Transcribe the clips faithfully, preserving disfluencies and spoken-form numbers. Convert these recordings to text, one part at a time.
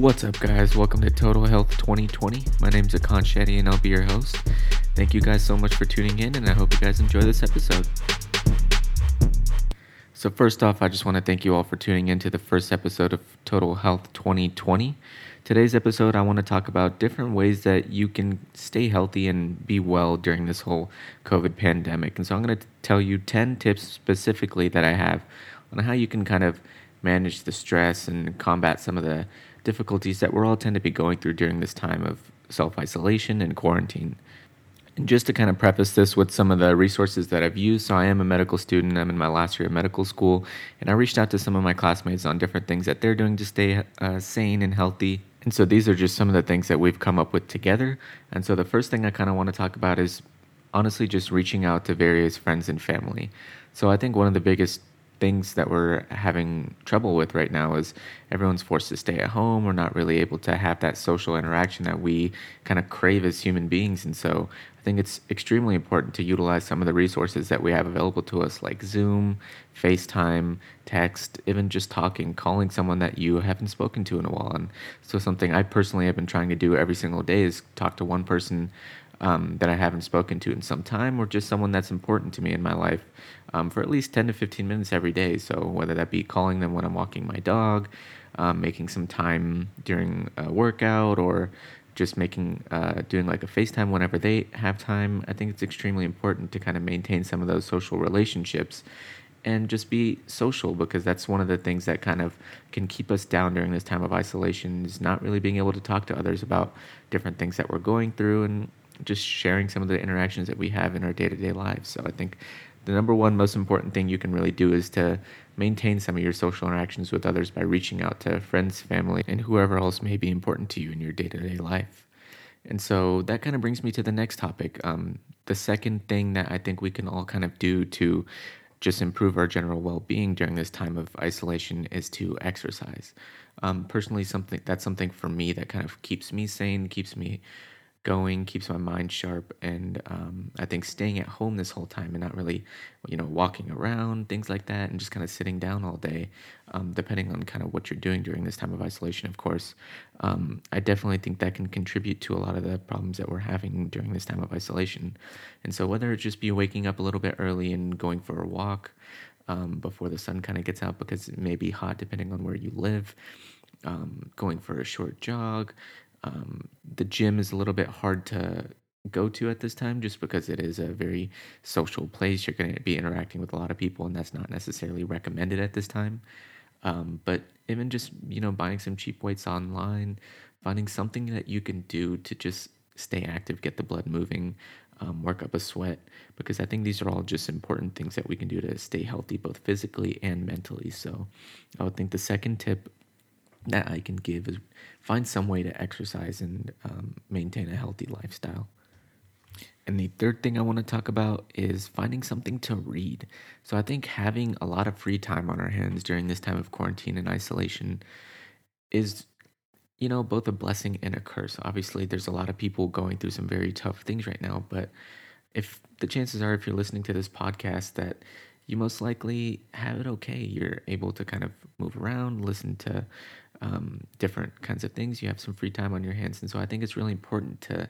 What's up, guys? Welcome to Total Health twenty twenty. My name's Akhan Shetty, and I'll be your host. Thank you guys so much for tuning in, and I hope you guys enjoy this episode. So first off, I just want to thank you all for tuning in to the first episode of Total Health twenty twenty. Today's episode, I want to talk about different ways that you can stay healthy and be well during this whole COVID pandemic. And so I'm going to tell you ten tips specifically that I have on how you can kind of manage the stress and combat some of the difficulties that we're all tend to be going through during this time of self-isolation and quarantine. And just to kind of preface this with some of the resources that I've used, so I am a medical student, I'm in my last year of medical school, and I reached out to some of my classmates on different things that they're doing to stay uh, sane and healthy. And so these are just some of the things that we've come up with together. And so the first thing I kind of want to talk about is honestly just reaching out to various friends and family. So I think one of the biggest things that we're having trouble with right now is everyone's forced to stay at home. We're not really able to have that social interaction that we kind of crave as human beings. And so I think it's extremely important to utilize some of the resources that we have available to us, like Zoom, FaceTime, text, even just talking, calling someone that you haven't spoken to in a while. And so something I personally have been trying to do every single day is talk to one person Um, that I haven't spoken to in some time, or just someone that's important to me in my life um, for at least ten to fifteen minutes every day. So whether that be calling them when I'm walking my dog, um, making some time during a workout, or just making uh, doing like a FaceTime whenever they have time. I think it's extremely important to kind of maintain some of those social relationships and just be social, because that's one of the things that kind of can keep us down during this time of isolation, is not really being able to talk to others about different things that we're going through and just sharing some of the interactions that we have in our day-to-day lives. So I think the number one most important thing you can really do is to maintain some of your social interactions with others by reaching out to friends, family, and whoever else may be important to you in your day-to-day life. And so that kind of brings me to the next topic. Um, the second thing that I think we can all kind of do to just improve our general well-being during this time of isolation is to exercise. Um, personally, something that's something for me that kind of keeps me sane, keeps me going, keeps my mind sharp, and um, I think staying at home this whole time and not really, you know, walking around, things like that, and just kind of sitting down all day, um, depending on kind of what you're doing during this time of isolation, of course, um, I definitely think that can contribute to a lot of the problems that we're having during this time of isolation. And so whether it just be waking up a little bit early and going for a walk um, before the sun kind of gets out, because it may be hot depending on where you live, um, going for a short jog. Um, the gym is a little bit hard to go to at this time just because it is a very social place. You're going to be interacting with a lot of people, and that's not necessarily recommended at this time. Um, but even just, you know, buying some cheap weights online, finding something that you can do to just stay active, get the blood moving, um, work up a sweat, because I think these are all just important things that we can do to stay healthy, both physically and mentally. So I would think the second tip that I can give is find some way to exercise and um, maintain a healthy lifestyle. And the third thing I want to talk about is finding something to read. So I think having a lot of free time on our hands during this time of quarantine and isolation is, you know, both a blessing and a curse. Obviously, there's a lot of people going through some very tough things right now, but if the chances are, if you're listening to this podcast, that you most likely have it okay. You're able to kind of move around, listen to um, different kinds of things. You have some free time on your hands. And so I think it's really important to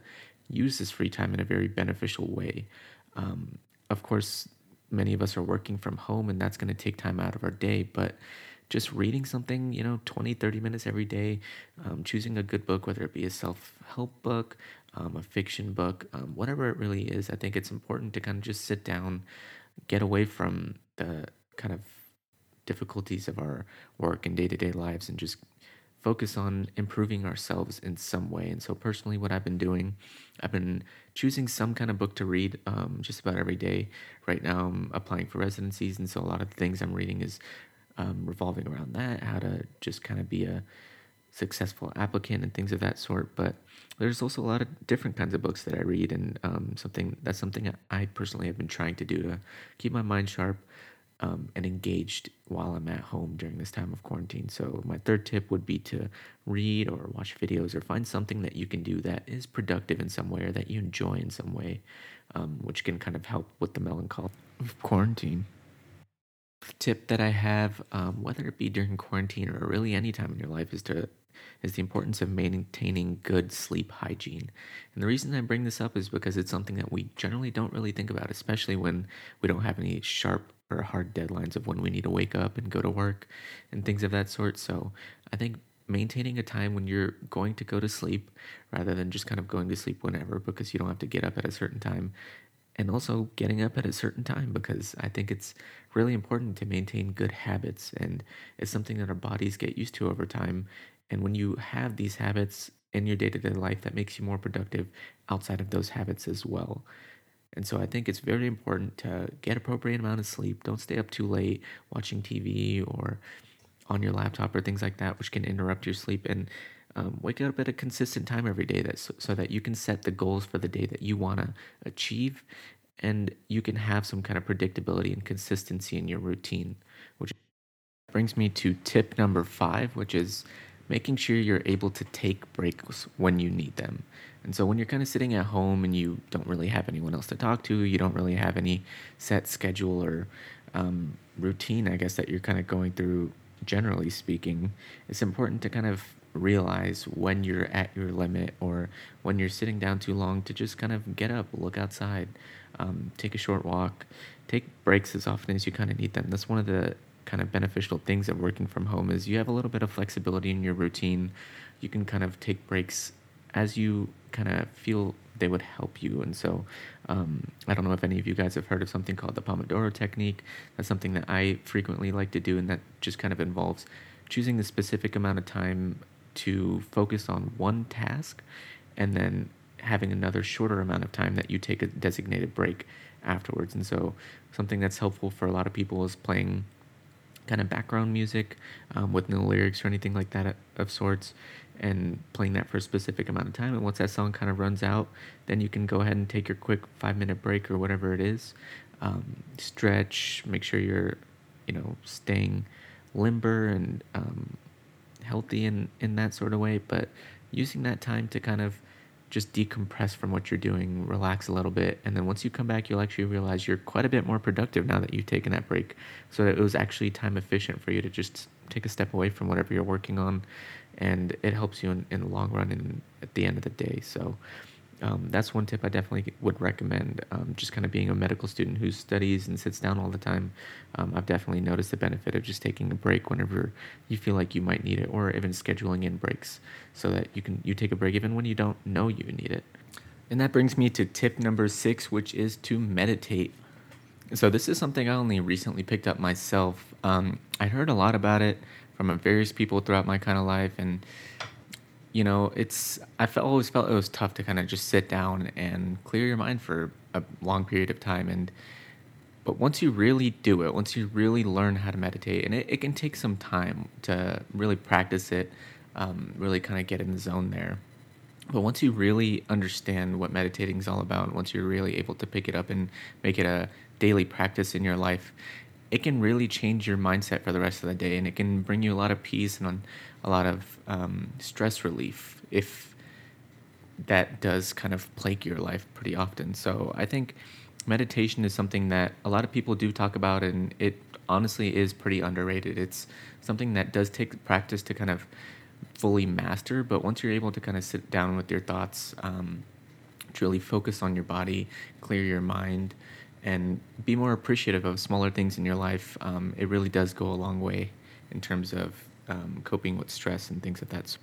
use this free time in a very beneficial way. Um, of course, many of us are working from home, and that's going to take time out of our day, but just reading something, you know, twenty, thirty minutes every day, um, choosing a good book, whether it be a self-help book, um, a fiction book, um, whatever it really is. I think it's important to kind of just sit down, get away from the kind of difficulties of our work and day-to-day lives, and just focus on improving ourselves in some way. And so personally, what I've been doing, I've been choosing some kind of book to read um, just about every day. Right now, I'm applying for residencies, and so a lot of the things I'm reading is um, revolving around that, how to just kind of be a successful applicant and things of that sort. But there's also a lot of different kinds of books that I read, and um, something that's something I personally have been trying to do to keep my mind sharp um, and engaged while I'm at home during this time of quarantine. So my third tip would be to read or watch videos or find something that you can do that is productive in some way, or that you enjoy in some way, um, which can kind of help with the melancholy of quarantine. Tip that I have, um, whether it be during quarantine or really any time in your life, is to is the importance of maintaining good sleep hygiene. And the reason I bring this up is because it's something that we generally don't really think about, especially when we don't have any sharp or hard deadlines of when we need to wake up and go to work and things of that sort. So I think maintaining a time when you're going to go to sleep rather than just kind of going to sleep whenever, because you don't have to get up at a certain time, and also getting up at a certain time, because I think it's really important to maintain good habits, and it's something that our bodies get used to over time. And when you have these habits in your day-to-day life, that makes you more productive outside of those habits as well. And so I think it's very important to get appropriate amount of sleep. Don't stay up too late watching T V or on your laptop or things like that, which can interrupt your sleep. And um, wake up at a consistent time every day, that so, so that you can set the goals for the day that you want to achieve, and you can have some kind of predictability and consistency in your routine. Which brings me to tip number five, which is making sure you're able to take breaks when you need them. And so when you're kind of sitting at home and you don't really have anyone else to talk to, you don't really have any set schedule or um, routine, I guess, that you're kind of going through, generally speaking, it's important to kind of realize when you're at your limit or when you're sitting down too long to just kind of get up, look outside, um, take a short walk, take breaks as often as you kind of need them. That's one of the kind of beneficial things of working from home is you have a little bit of flexibility in your routine. You can kind of take breaks as you kind of feel they would help you. And so um, I don't know if any of you guys have heard of something called the Pomodoro Technique. That's something that I frequently like to do, and that just kind of involves choosing a specific amount of time to focus on one task and then having another shorter amount of time that you take a designated break afterwards. And so something that's helpful for a lot of people is playing kind of background music um, with no lyrics or anything like that of sorts, and playing that for a specific amount of time. And once that song kind of runs out, then you can go ahead and take your quick five minute break or whatever it is. Um, stretch, make sure you're, you know, staying limber and um, healthy in, in that sort of way, but using that time to kind of just decompress from what you're doing, relax a little bit. And then once you come back, you'll actually realize you're quite a bit more productive now that you've taken that break. So it was actually time efficient for you to just take a step away from whatever you're working on. And it helps you in, in the long run and at the end of the day. So um, that's one tip I definitely would recommend. Um, just kind of being a medical student who studies and sits down all the time, um, I've definitely noticed the benefit of just taking a break whenever you feel like you might need it, or even scheduling in breaks so that you can you take a break even when you don't know you need it. And that brings me to tip number six, which is to meditate. So this is something I only recently picked up myself. Um, I heard a lot about it from various people throughout my kind of life, and you know, it's I felt, always felt it was tough to kind of just sit down and clear your mind for a long period of time. And but once you really do it, once you really learn how to meditate, and it, it can take some time to really practice it, um, really kind of get in the zone there. But once you really understand what meditating is all about, once you're really able to pick it up and make it a daily practice in your life, it can really change your mindset for the rest of the day, and it can bring you a lot of peace and a lot of um, stress relief if that does kind of plague your life pretty often. So I think meditation is something that a lot of people do talk about, and it honestly is pretty underrated. It's something that does take practice to kind of fully master, but once you're able to kind of sit down with your thoughts, um, truly focus on your body, clear your mind, and be more appreciative of smaller things in your life, um, it really does go a long way in terms of um, coping with stress and things of that sort.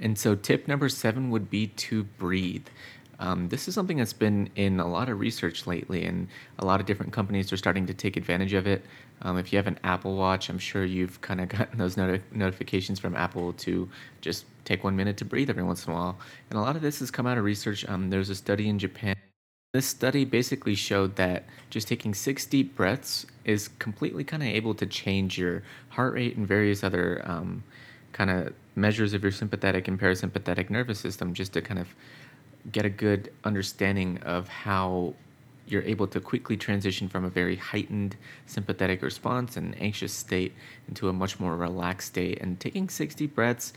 And so tip number seven would be to breathe. Um, this is something that's been in a lot of research lately, and a lot of different companies are starting to take advantage of it. Um, if you have an Apple Watch, I'm sure you've kind of gotten those noti- notifications from Apple to just take one minute to breathe every once in a while. And a lot of this has come out of research. Um, there's a study in Japan. This study basically showed that just taking six deep breaths is completely kind of able to change your heart rate and various other um, kind of measures of your sympathetic and parasympathetic nervous system, just to kind of get a good understanding of how you're able to quickly transition from a very heightened sympathetic response and anxious state into a much more relaxed state. And taking six deep breaths,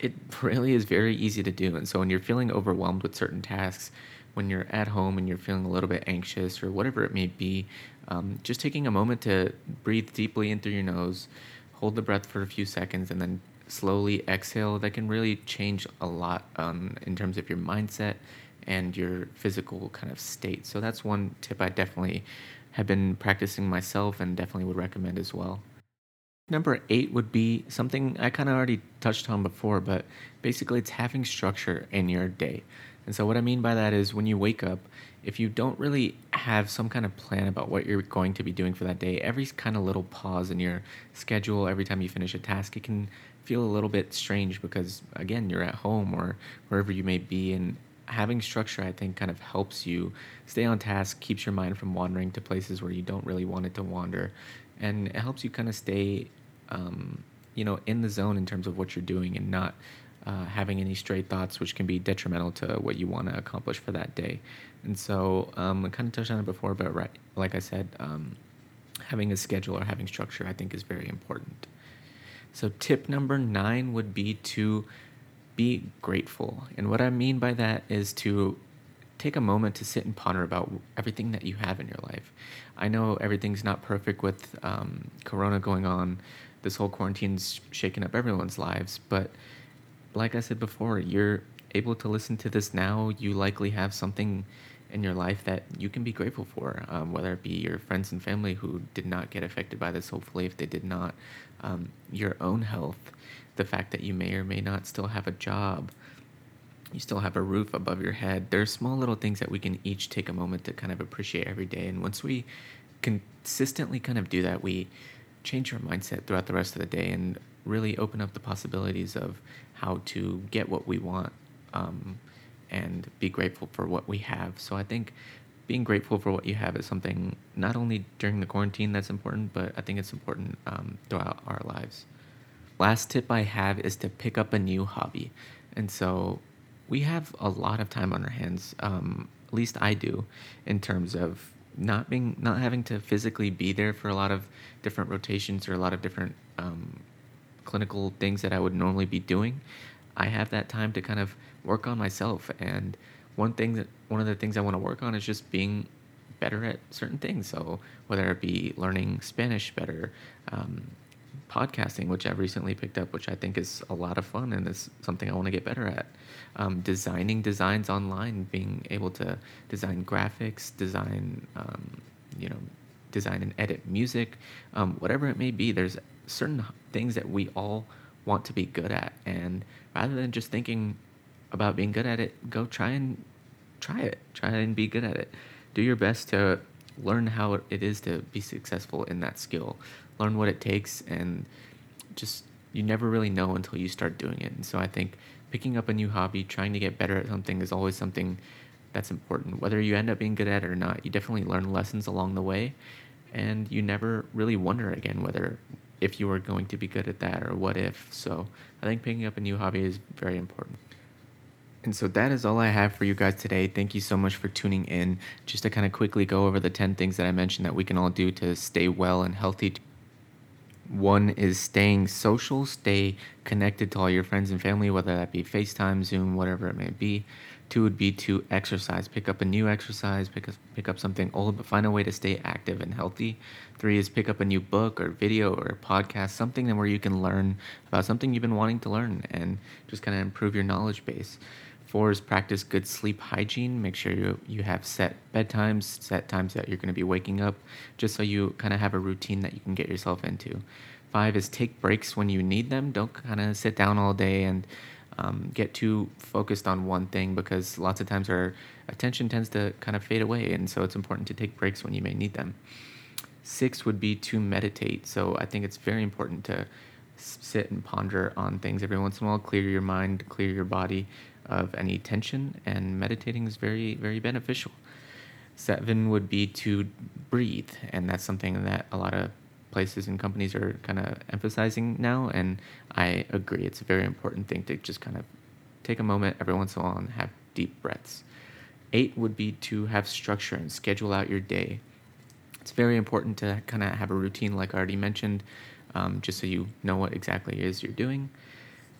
it really is very easy to do. And so when you're feeling overwhelmed with certain tasks, when you're at home and you're feeling a little bit anxious or whatever it may be, um, just taking a moment to breathe deeply in through your nose, hold the breath for a few seconds, and then slowly exhale, that can really change a lot um, in terms of your mindset and your physical kind of state. So that's one tip I definitely have been practicing myself and definitely would recommend as well. Number eight would be something I kind of already touched on before, but basically it's having structure in your day. And so what I mean by that is when you wake up, if you don't really have some kind of plan about what you're going to be doing for that day, every kind of little pause in your schedule, every time you finish a task, it can feel a little bit strange because, again, you're at home or wherever you may be. And having structure, I think, kind of helps you stay on task, keeps your mind from wandering to places where you don't really want it to wander. And it helps you kind of stay, um, you know, in the zone in terms of what you're doing and not uh, having any stray thoughts, which can be detrimental to what you want to accomplish for that day. And so um, I kind of touched on it before, but right, like I said, um, having a schedule or having structure, I think, is very important. So tip number nine would be to be grateful. And what I mean by that is to take a moment to sit and ponder about everything that you have in your life. I know everything's not perfect with um, Corona going on. This whole quarantine's shaking up everyone's lives. But like I said before, you're able to listen to this now. You likely have something in your life that you can be grateful for, um, whether it be your friends and family who did not get affected by this, hopefully, if they did not, um, your own health, the fact that you may or may not still have a job, you still have a roof above your head. There are small little things that we can each take a moment to kind of appreciate every day. And once we consistently kind of do that, we change our mindset throughout the rest of the day and really open up the possibilities of how to get what we want um, and be grateful for what we have. So I think being grateful for what you have is something not only during the quarantine that's important, but I think it's important um, throughout our lives. Last tip I have is to pick up a new hobby. And so we have a lot of time on our hands, um, at least I do, in terms of not being, not having to physically be there for a lot of different rotations or a lot of different um, clinical things that I would normally be doing. I have that time to kind of work on myself, and one thing that one of the things I want to work on is just being better at certain things. So whether it be learning Spanish better, um, podcasting, which I've recently picked up, which I think is a lot of fun and is something I want to get better at. Um, designing designs online, being able to design graphics, design, um, you know, design and edit music, um, whatever it may be. There's certain things that we all want to be good at. And rather than just thinking about being good at it, go try and try it, try and be good at it. Do your best to learn how it is to be successful in that skill. Learn what it takes, and just, you never really know until you start doing it. And so I think picking up a new hobby, trying to get better at something is always something that's important. Whether you end up being good at it or not, you definitely learn lessons along the way, and you never really wonder again whether if you were going to be good at that or what if. So I think picking up a new hobby is very important. And so that is all I have for you guys today. Thank you so much for tuning in. Just to kind of quickly go over the ten things that I mentioned that we can all do to stay well and healthy. One is staying social, stay connected to all your friends and family, whether that be FaceTime, Zoom, whatever it may be. Two would be to exercise. Pick up a new exercise, pick, a, pick up something old, but find a way to stay active and healthy. Three is pick up a new book or video or podcast, something where you can learn about something you've been wanting to learn and just kind of improve your knowledge base. Four is practice good sleep hygiene. Make sure you, you have set bedtimes, set times that you're going to be waking up, just so you kind of have a routine that you can get yourself into. Five is take breaks when you need them. Don't kind of sit down all day and Um, get too focused on one thing, because lots of times our attention tends to kind of fade away, and so it's important to take breaks when you may need them. Six would be to meditate. So I think it's very important to sit and ponder on things every once in a while, clear your mind, clear your body of any tension, and meditating is very, very beneficial. Seven would be to breathe, and that's something that a lot of places and companies are kind of emphasizing now, and I agree. It's a very important thing to just kind of take a moment every once in a while and have deep breaths. Eight would be to have structure and schedule out your day. It's very important to kind of have a routine, like I already mentioned, um, just so you know what exactly it is you're doing.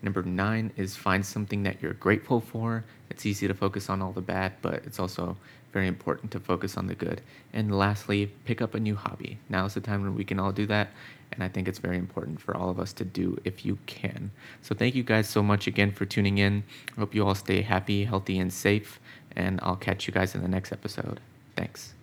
Number nine is find something that you're grateful for. It's easy to focus on all the bad, but it's also very important to focus on the good. And lastly, pick up a new hobby. Now's the time when we can all do that. And I think it's very important for all of us to do if you can. So thank you guys so much again for tuning in. I hope you all stay happy, healthy, and safe. And I'll catch you guys in the next episode. Thanks.